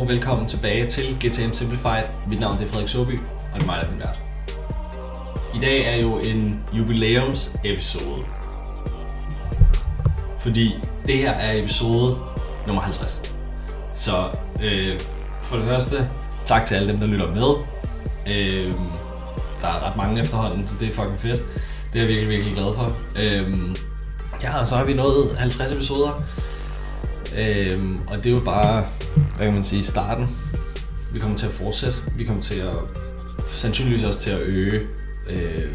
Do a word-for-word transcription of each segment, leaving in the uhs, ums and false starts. og velkommen tilbage til G T M Simplified. Mit navn er Frederik Søby, og det er mig, der er din vært. I dag er jo en jubilæumsepisode, fordi det her er episode nummer halvtreds. Så øh, for det første, tak til alle dem, der lytter med. Øh, der er ret mange efterhånden, så det er fucking fedt. Det er jeg virkelig, virkelig glad for. Øh, ja, og så har vi nået halvtreds episoder. Øhm, og det er jo bare, hvad kan man sige, starten. Vi kommer til at fortsætte. Vi kommer til at, sandsynligvis også til at øge øh,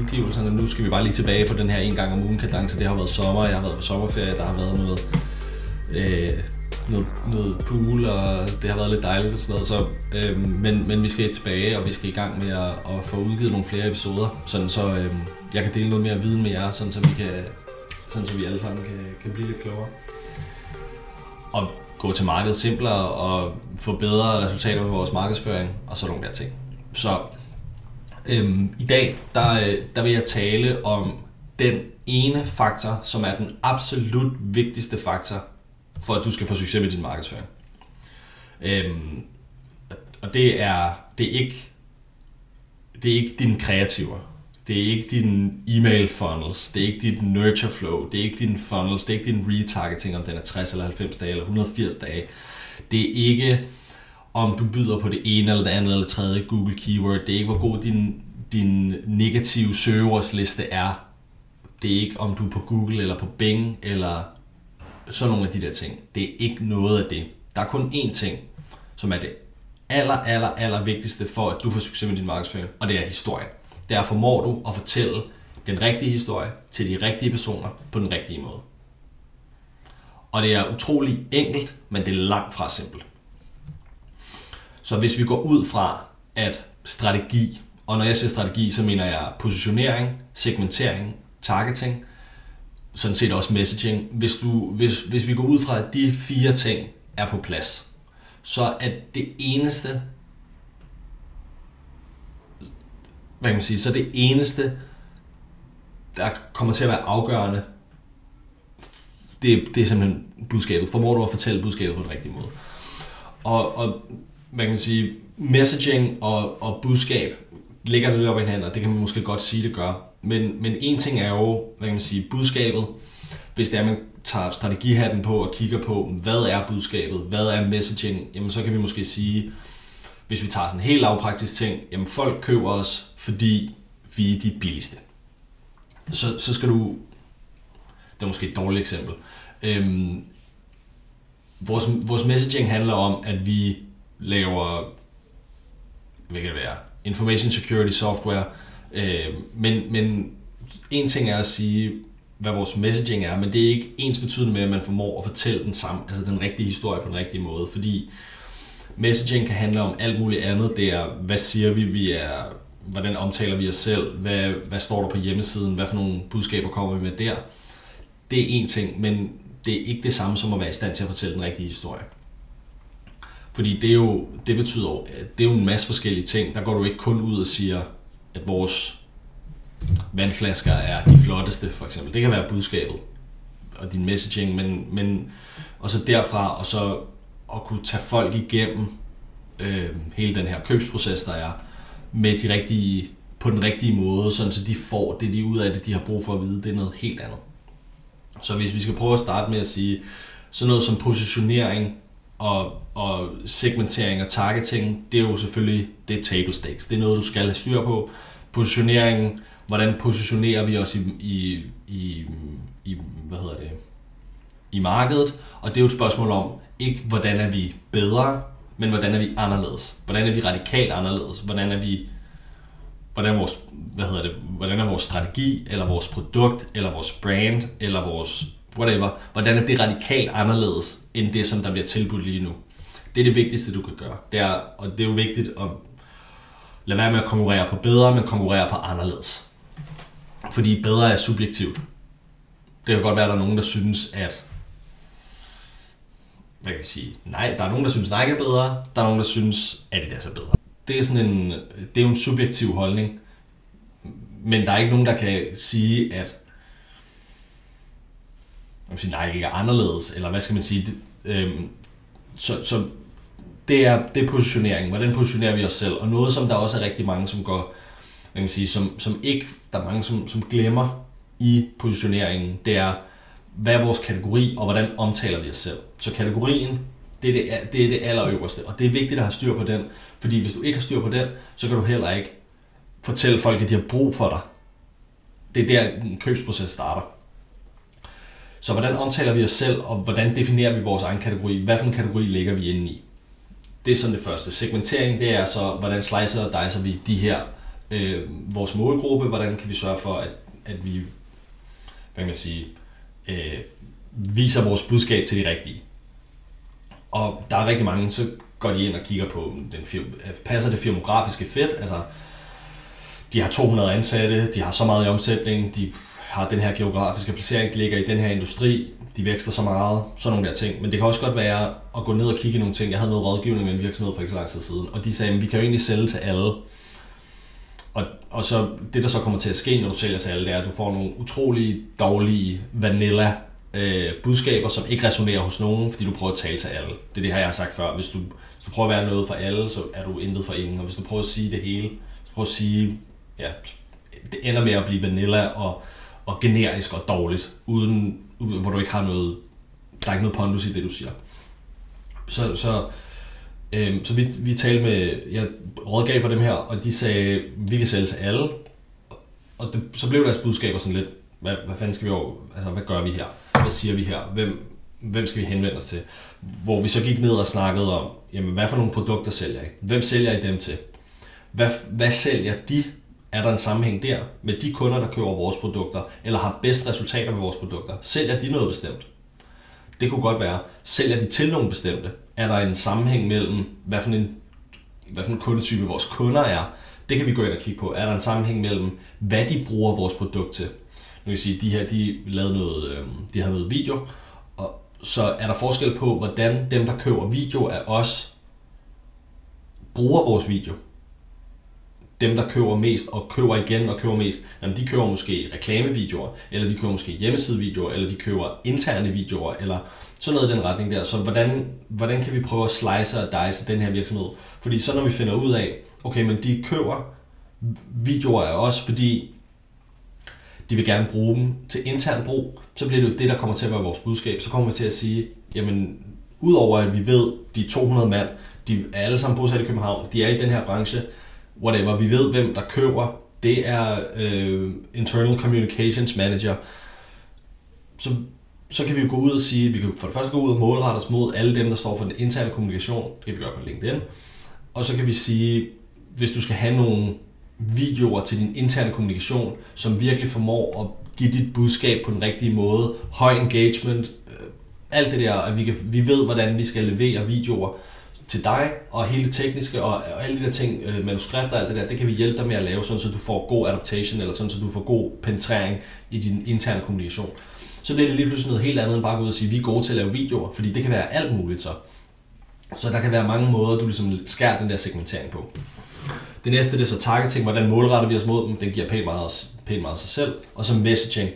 udgivelserne. Nu skal vi bare lige tilbage på den her en gang om ugen kadence. Det har været sommer, jeg har været på sommerferie, der har været noget, øh, noget, noget pool, og det har været lidt dejligt og sådan noget. Så, øh, men, men vi skal tilbage, og vi skal i gang med at, at få udgivet nogle flere episoder, sådan så øh, jeg kan dele noget mere viden med jer, sådan så vi, kan, sådan så vi alle sammen kan, kan blive lidt klogere. Og gå til markedet simplere og få bedre resultater med vores markedsføring og sådan nogle der ting. Så øhm, i dag der, der vil jeg tale om den ene faktor, som er den absolut vigtigste faktor for at du skal få succes med din markedsføring. Øhm, og det er, det er ikke det er ikke dine kreativer. Det er ikke dine e-mail funnels, det er ikke dit nurture flow, det er ikke dine funnels, det er ikke din retargeting, om den er tres eller halvfems dage eller hundrede og firs dage. Det er ikke, om du byder på det ene eller det andet eller det tredje Google keyword. Det er ikke, hvor god din, din negative søgeordsliste er. Det er ikke, om du er på Google eller på Bing eller sådan nogle af de der ting. Det er ikke noget af det. Der er kun én ting, som er det aller, aller, aller vigtigste for, at du får succes med din markedsføring, og det er historien. Der formår du at fortælle den rigtige historie til de rigtige personer på den rigtige måde. Og det er utrolig enkelt, men det er langt fra simpelt. Så hvis vi går ud fra, at strategi, og når jeg siger strategi, så mener jeg positionering, segmentering, targeting, sådan set også messaging. Hvis, du, hvis, hvis vi går ud fra, at de fire ting er på plads, så er det eneste, Hvad kan man sige, så det eneste, der kommer til at være afgørende, det, det er simpelthen budskabet. Formår du at fortælle budskabet på den rigtige måde? Og, og hvad kan man sige, messaging og, og budskab ligger det lidt op i hinanden, og det kan man måske godt sige, det gør. Men, men en ting er jo, hvad kan man sige, budskabet, hvis det er, man tager strategihatten på og kigger på, hvad er budskabet, hvad er messaging, jamen så kan vi måske sige, hvis vi tager sådan en helt lavpraktisk ting, jamen folk køber os, fordi vi er de billigste. Så, så skal du... Det er måske et dårligt eksempel. Øhm, vores, vores messaging handler om, at vi laver... Hvad kan det være? Information security software. Øhm, men, men en ting er at sige, hvad vores messaging er, men det er ikke ens betydende med, at man formår at fortælle den samme, altså den rigtige historie på den rigtige måde, fordi... Messaging kan handle om alt muligt andet. Det er, hvad siger vi, vi er, hvordan omtaler vi os selv, hvad, hvad står der på hjemmesiden, hvad for nogle budskaber kommer vi med der. Det er en ting, men det er ikke det samme som at være i stand til at fortælle den rigtige historie. Fordi det, er jo, det betyder jo, det er jo en masse forskellige ting. Der går du ikke kun ud og siger, at vores vandflasker er de flotteste, for eksempel. Det kan være budskabet og din messaging, men, men og så derfra, og så at kunne tage folk igennem øh, hele den her købsproces, der er, med de rigtige, på den rigtige måde, sådan så de får det, de ud af det, de har brug for at vide, det er noget helt andet. Så hvis vi skal prøve at starte med at sige, sådan noget som positionering og, og segmentering og targeting, det er jo selvfølgelig, det er table stakes. Det er noget, du skal have styr på. Positioneringen, hvordan positionerer vi os i, i, i, i hvad hedder det, i markedet, og det er jo et spørgsmål om, ikke hvordan er vi bedre, men hvordan er vi anderledes? Hvordan er vi radikalt anderledes? Hvordan er vi hvordan er vores, hvad hedder det, hvordan er vores strategi eller vores produkt eller vores brand eller vores whatever? Hvordan er det radikalt anderledes end det som der bliver tilbudt lige nu? Det er det vigtigste du kan gøre. Det er, og det er jo vigtigt at lade være med at konkurrere på bedre, men konkurrere på anderledes. Fordi bedre er subjektivt. Det kan godt være at der er nogen der synes at Hvad kan jeg sige? Nej, der er nogen, der synes Nike er bedre, der er nogen, der synes Adidas er bedre. Det er sådan en, det er jo en subjektiv holdning, men der er ikke nogen, der kan sige, at man kan sige, Nike ikke er anderledes, eller hvad skal man sige? Det, øhm, så, så det er, det er positioneringen. Hvordan positionerer vi os selv? Og noget, som der også er rigtig mange, som går, man kan sige, som, som ikke, der er mange, som, som glemmer i positioneringen, det er, hvad er vores kategori, og hvordan omtaler vi os selv? Så kategorien, det er det, det, er det allerøverste, og det er vigtigt at have styr på den, fordi hvis du ikke har styr på den, så kan du heller ikke fortælle folk, at de har brug for dig. Det er der, en købsproces starter. Så hvordan omtaler vi os selv, og hvordan definerer vi vores egen kategori? Hvad for en kategori ligger vi inde i? Det er sådan det første. Segmentering, det er så, hvordan slicer og dicer vi de her, øh, vores målgruppe, hvordan kan vi sørge for, at, at vi, hvad kan man sige, øh, viser vores budskab til de rigtige. Og der er rigtig mange, så går de ind og kigger på, den, passer det firmografiske fedt, altså de har to hundrede ansatte, de har så meget i omsætning, de har den her geografiske placering, de ligger i den her industri, de vækster så meget, sådan nogle der ting. Men det kan også godt være at gå ned og kigge i nogle ting. Jeg havde noget rådgivning med en virksomhed for ikke så lang tid siden, og de sagde, at vi kan jo egentlig sælge til alle. Og, og så det, der så kommer til at ske, når du sælger til alle, det er, at du får nogle utrolige dårlige vanilla øh, budskaber, som ikke resonerer hos nogen, fordi du prøver at tale til alle. Det er det her, jeg har sagt før. Hvis du, hvis du prøver at være noget for alle, så er du intet for ingen. Og hvis du prøver at sige det hele, så prøver at sige, ja, det ender med at blive vanilla og og generisk og dårligt, uden, hvor du ikke har noget, der er ikke noget pondus i det, du siger. Så, så, øhm, så vi, vi talte med, jeg rådgav for dem her, og de sagde, vi kan sælge til alle, og det, så blev deres budskaber sådan lidt, hvad, hvad fanden skal vi over, altså hvad gør vi her, hvad siger vi her, hvem, hvem skal vi henvende os til? Hvor vi så gik ned og snakkede om, jamen hvad for nogle produkter sælger jeg, hvem sælger jeg dem til, hvad, hvad sælger de? Er der en sammenhæng der med de kunder, der køber vores produkter, eller har bedst resultater med vores produkter? Sælger de noget bestemt? Det kunne godt være. Sælger de til nogle bestemte? Er der en sammenhæng mellem, hvad for en, hvad for en kundetype vores kunder er? Det kan vi gå ind og kigge på. Er der en sammenhæng mellem, hvad de bruger vores produkt til? Nu kan sige, de her, de lavede noget, de havde noget video, og så er der forskel på, hvordan dem, der køber video af os, bruger vores video. Dem, der køber mest og køber igen og køber mest, jamen de køber måske reklamevideoer, eller de køber måske hjemmesidevideoer, eller de køber interne videoer, eller sådan noget i den retning der. Så hvordan, hvordan kan vi prøve at slice og dice den her virksomhed? Fordi så når vi finder ud af, okay, men de køber videoer af os, fordi de vil gerne bruge dem til intern brug, så bliver det jo det, der kommer til at være vores budskab. Så kommer vi til at sige, jamen udover at vi ved, de er to hundrede mand, de er alle sammen bosat i København, de er i den her branche, whatever, vi ved, hvem der køber, det er øh, Internal Communications Manager, så, så kan vi jo gå ud og sige, vi kan for det første gå ud og målrette os mod alle dem, der står for den interne kommunikation, det kan vi gøre på LinkedIn, og så kan vi sige, hvis du skal have nogle videoer til din interne kommunikation, som virkelig formår at give dit budskab på den rigtige måde, høj engagement, øh, alt det der, at vi, kan, vi ved, hvordan vi skal levere videoer til dig, og hele det tekniske, og, og alle de der ting, øh, manuskripter og alt det der, det kan vi hjælpe dig med at lave, sådan så du får god adaptation, eller sådan så du får god penetrering i din interne kommunikation. Så bliver det lige pludselig noget helt andet, end bare gå ud og sige, vi er gode til at lave videoer, fordi det kan være alt muligt så. Så der kan være mange måder, du ligesom skærer den der segmentering på. Det næste, det er så targeting, hvordan målretter vi os mod dem, den giver pænt meget, pænt meget sig selv, og så messaging,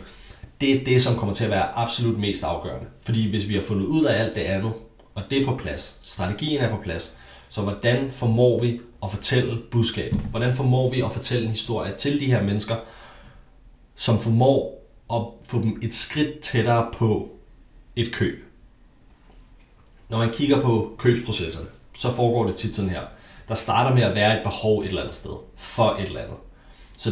det er det, som kommer til at være absolut mest afgørende. Fordi hvis vi har fundet ud af alt det andet, og det er på plads, strategien er på plads, så hvordan formår vi at fortælle budskabet? Hvordan formår vi at fortælle en historie til de her mennesker, som formår at få dem et skridt tættere på et køb? Når man kigger på købsprocesserne, så foregår det tit sådan her. Der starter med at være et behov et eller andet sted, for et eller andet. Så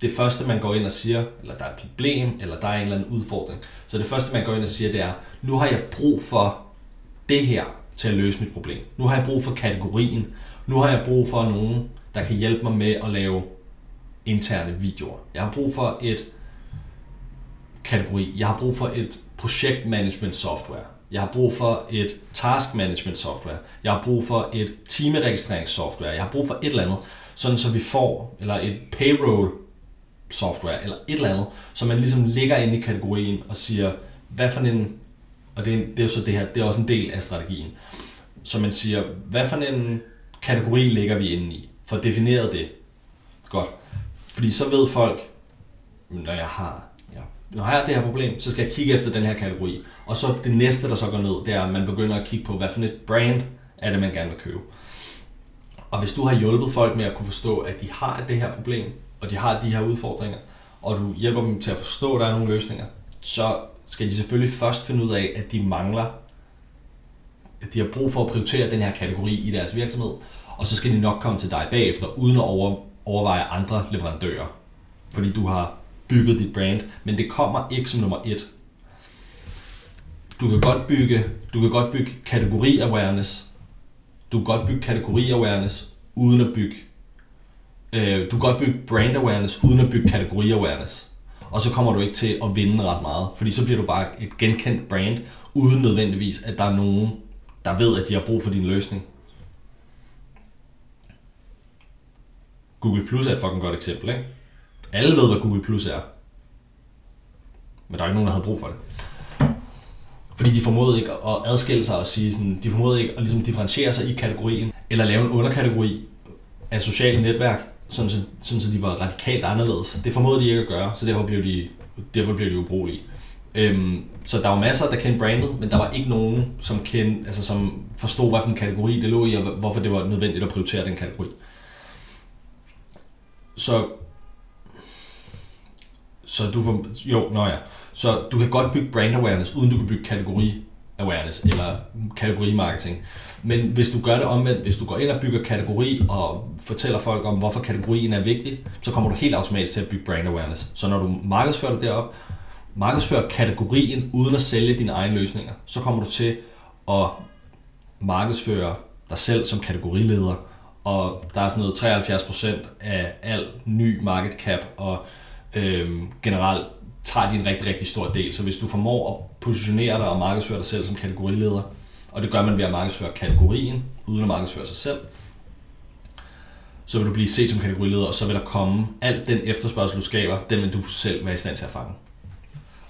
det første, man går ind og siger, eller der er et problem, eller der er en eller anden udfordring, så det første, man går ind og siger, det er, nu har jeg brug for det her til at løse mit problem. Nu har jeg brug for kategorien. Nu har jeg brug for nogen, der kan hjælpe mig med at lave interne videoer. Jeg har brug for et kategori. Jeg har brug for et projektmanagement software. Jeg har brug for et task management software. Jeg har brug for et timeregistreringssoftware. Jeg har brug for et eller andet, sådan så vi får, eller et payroll software, eller et eller andet, så man ligesom ligger inde i kategorien og siger, hvad for en. Og det er, det er så det her, det er også en del af strategien. Så man siger, hvad for en kategori ligger vi inde i? For defineret det. Godt. Fordi så ved folk, når jeg har, ja, når jeg har det her problem, så skal jeg kigge efter den her kategori. Og så det næste, der så går ned, det er, at man begynder at kigge på, hvad for et brand af det, man gerne vil købe. Og hvis du har hjulpet folk med at kunne forstå, at de har det her problem, og de har de her udfordringer, og du hjælper dem til at forstå, at der er nogle løsninger, så skal de selvfølgelig først finde ud af, at de mangler, at de har brug for at prioritere den her kategori i deres virksomhed, og så skal de nok komme til dig bagefter, uden at overveje andre leverandører, fordi du har bygget dit brand, men det kommer ikke som nummer et. Du kan godt bygge, du kan godt bygge kategori-awareness, du kan godt bygge kategori-awareness uden at bygge, øh, du kan godt bygge brand-awareness uden at bygge kategori-awareness. Og så kommer du ikke til at vinde ret meget, fordi så bliver du bare et genkendt brand, uden nødvendigvis, at der er nogen, der ved, at de har brug for din løsning. Google Plus er et fucking godt eksempel, ikke? Alle ved, hvad Google Plus er. Men der er ikke nogen, der havde brug for det. Fordi de formodede ikke at adskille sig og sige sådan, de formodede ikke at ligesom differentiere sig i kategorien, eller lave en underkategori af sociale netværk, sådan så, sådan så de var radikalt anderledes. Det formodede de ikke at gøre, så derfor blev de, derfor blev de ubrugelige. Øhm, så der var masser, der kendte brandet, men der var ikke nogen, som, kendte, altså, som forstod, hvad for en kategori det lå i, og hvorfor det var nødvendigt at prioritere den kategori. Så Så du, får, jo, nå ja. Så du kan godt bygge brand awareness, uden du kan bygge kategori awareness eller kategori marketing. Men hvis du gør det omvendt, hvis du går ind og bygger kategori og fortæller folk om, hvorfor kategorien er vigtig, så kommer du helt automatisk til at bygge brand awareness. Så når du markedsfører det derop, markedsfører kategorien uden at sælge dine egne løsninger, så kommer du til at markedsføre dig selv som kategorileder. Og der er sådan noget treoghalvfjerds procent af al ny market cap og Øhm, generelt tager de en rigtig, rigtig stor del. Så hvis du formår at positionere dig og markedsføre dig selv som kategorileder, og det gør man ved at markedsføre kategorien, uden at markedsføre sig selv, så vil du blive set som kategorileder, og så vil der komme alt den efterspørgsel, du skaber, den vil du selv være i stand til at fange.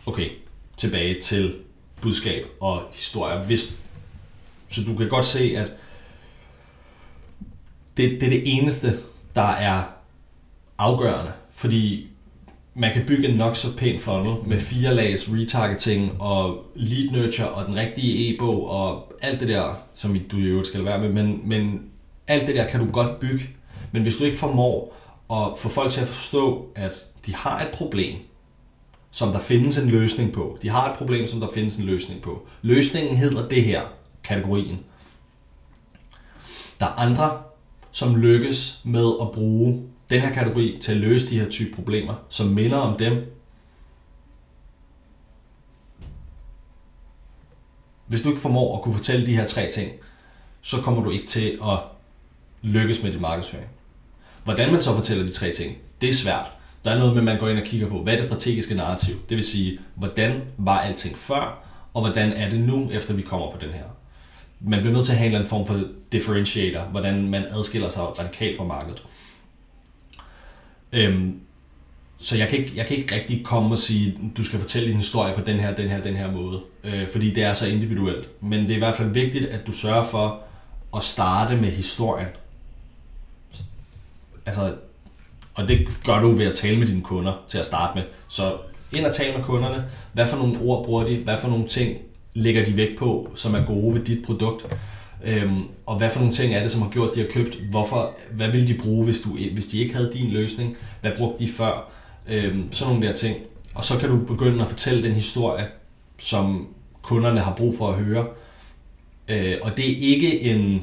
Okay, tilbage til budskab og historier. Hvis, så du kan godt se, at det, det er det eneste, der er afgørende, fordi man kan bygge en nok så pæn funnel med fire lags retargeting og lead nurture og den rigtige e-bog og alt det der, som du i øvrigt skal være med, men, men alt det der kan du godt bygge. Men hvis du ikke formår at få folk til at forstå, at de har et problem, som der findes en løsning på. De har et problem, som der findes en løsning på. Løsningen hedder det her, kategorien. Der er andre, som lykkes med at bruge den her kategori til at løse de her type problemer, som minder om dem. Hvis du ikke formår at kunne fortælle de her tre ting, så kommer du ikke til at lykkes med dit markedsføring. Hvordan man så fortæller de tre ting, det er svært. Der er noget med, at man går ind og kigger på, hvad er det strategiske narrativ? Det vil sige, hvordan var alting før, og hvordan er det nu, efter vi kommer på den her. Man bliver nødt til at have en eller anden form for differentiator, hvordan man adskiller sig radikalt fra markedet. Øhm, så jeg kan, ikke, jeg kan ikke rigtig komme og sige, du skal fortælle din historie på den her, den her, den her måde, øh, fordi det er så individuelt. Men det er i hvert fald vigtigt, at du sørger for at starte med historien. Altså, og det gør du ved at tale med dine kunder til at starte med. Så ind og tale med kunderne. Hvad for nogle ord bruger de? Hvad for nogle ting lægger de vægt på, som er gode ved dit produkt? Øhm, og hvad for nogle ting er det, som har gjort, de har købt? Hvorfor, hvad ville de bruge, hvis, du, hvis de ikke havde din løsning? Hvad brugte de før? Øhm, sådan nogle der ting. Og så kan du begynde at fortælle den historie, som kunderne har brug for at høre. Øh, og det er ikke en,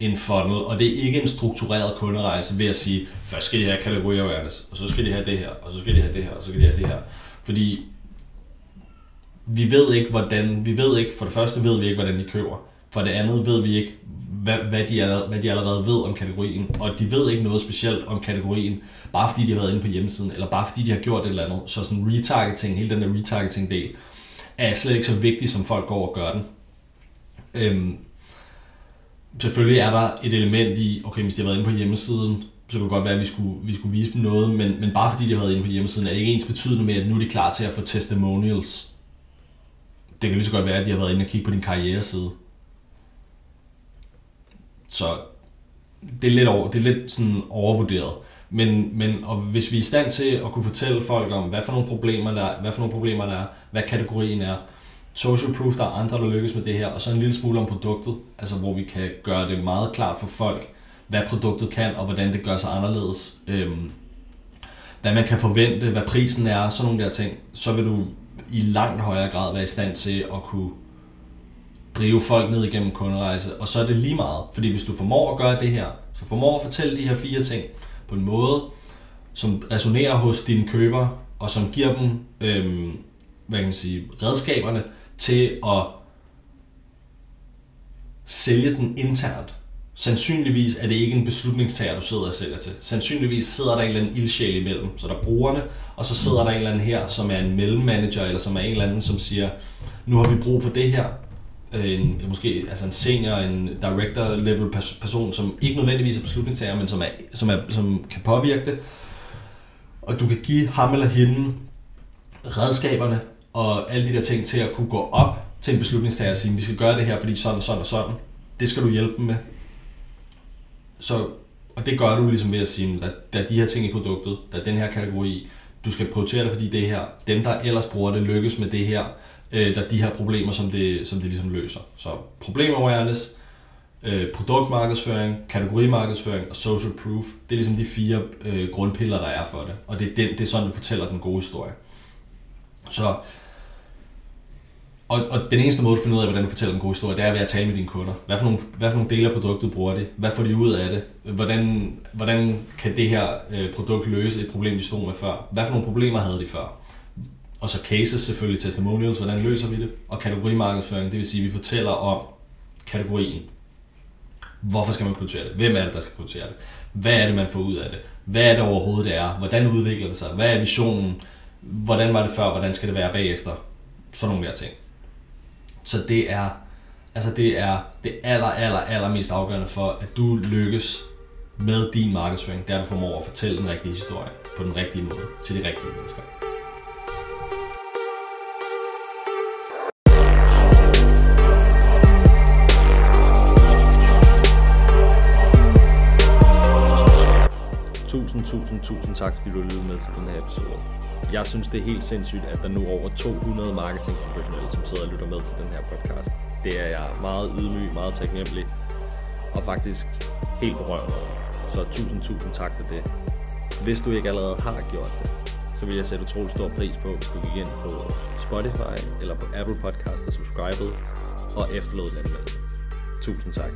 en funnel, og det er ikke en struktureret kunderejse ved at sige, først skal de have kategoriawareness, og så skal de have det her, og så skal de have det her, og så skal de have det her. Fordi vi ved ikke, hvordan, vi ved ikke, for det første ved vi ikke, hvordan de køber. For det andet ved vi ikke, hvad, hvad, de allerede, hvad de allerede ved om kategorien, og de ved ikke noget specielt om kategorien, bare fordi de har været inde på hjemmesiden, eller bare fordi de har gjort et eller andet. Så sådan retargeting, hele den der retargeting-del, er slet ikke så vigtig, som folk går og gør den. Øhm, selvfølgelig er der et element i, okay, hvis de har været inde på hjemmesiden, så kunne det godt være, at vi skulle, vi skulle vise dem noget, men, men bare fordi de har været inde på hjemmesiden, er det ikke ens betydende med, at nu er de klar til at få testimonials. Det kan lige så godt være, at de har været inde og kigge på din karriereside. Så det er lidt, over, det er lidt sådan overvurderet. Men, men og hvis vi er i stand til at kunne fortælle folk om, hvad for nogle problemer der er, hvad for nogle problemer der er, hvad kategorien er, social proof, der er andre, der lykkes med det her, og så en lille smule om produktet, altså hvor vi kan gøre det meget klart for folk, hvad produktet kan, og hvordan det gør sig anderledes. Øhm, hvad man kan forvente, hvad prisen er, sådan nogle der ting, så vil du i langt højere grad være i stand til at kunne drive folk ned igennem kunderejse, og så er det lige meget. Fordi hvis du formår at gøre det her, så formår at fortælle de her fire ting på en måde, som resonerer hos dine køber, og som giver dem øhm, hvad kan man sige, redskaberne til at sælge den internt. Sandsynligvis er det ikke en beslutningstager, du sidder og sælger til. Sandsynligvis sidder der en eller anden ildsjæl imellem, så der er brugerne, og så sidder der en eller anden her, som er en mellemmanager, eller som er en eller anden, som siger, nu har vi brug for det her. En, måske altså en senior, en director-level person, som ikke nødvendigvis er beslutningstager, men som, er, som, er, som kan påvirke det. Og du kan give ham eller hende redskaberne og alle de der ting til at kunne gå op til en beslutningstager og sige, vi skal gøre det her, fordi sådan og sådan og sådan. Det skal du hjælpe dem med. Så, og det gør du ligesom ved at sige, der, der er de her ting i produktet, der er den her kategori, du skal prioritere det, fordi det her, dem der ellers bruger det, lykkes med det her, øh, der er de her problemer, som det, som det ligesom løser. Så problemawareness, øh, produktmarkedsføring, kategorimarkedsføring og social proof, det er ligesom de fire øh, grundpiller, der er for det, og det er, den, det er sådan, du fortæller den gode historie. Så, og, og den eneste måde at finde ud af, hvordan du fortæller en god historie, det er ved at tale med dine kunder. Hvad for nogle, hvad for nogle dele af produktet bruger de? Hvad får de ud af det? Hvordan, hvordan kan det her øh, produkt løse et problem, de stod med før? Hvad for nogle problemer havde de før? Og så cases selvfølgelig, testimonials, hvordan løser vi det? Og kategorimarkedsføring, det vil sige, at vi fortæller om kategorien. Hvorfor skal man prioritere det? Hvem er det, der skal prioritere det? Hvad er det, man får ud af det? Hvad er det overhovedet, det er? Hvordan udvikler det sig? Hvad er visionen? Hvordan var det før? Hvordan skal det være bagefter? Sådan nogle der ting. Så det er, altså det er det aller, aller, aller mest afgørende for, at du lykkes med din markedsføring, der du formår at fortælle den rigtige historie på den rigtige måde til de rigtige mennesker. Tusind, tusind, tusind tak, fordi du lyttede med til den her episode. Jeg synes, det er helt sindssygt, at der nu er over to hundrede marketingprofessionelle, som sidder og lytter med til den her podcast. Det er jeg meget ydmyg, meget taknemmelig og faktisk helt berørt over. Så tusind, tusind tak for det. Hvis du ikke allerede har gjort det, så vil jeg sætte utrolig stor pris på, hvis du gik ind på Spotify eller på Apple Podcasts og subscribede og efterlod den med. Tusind tak.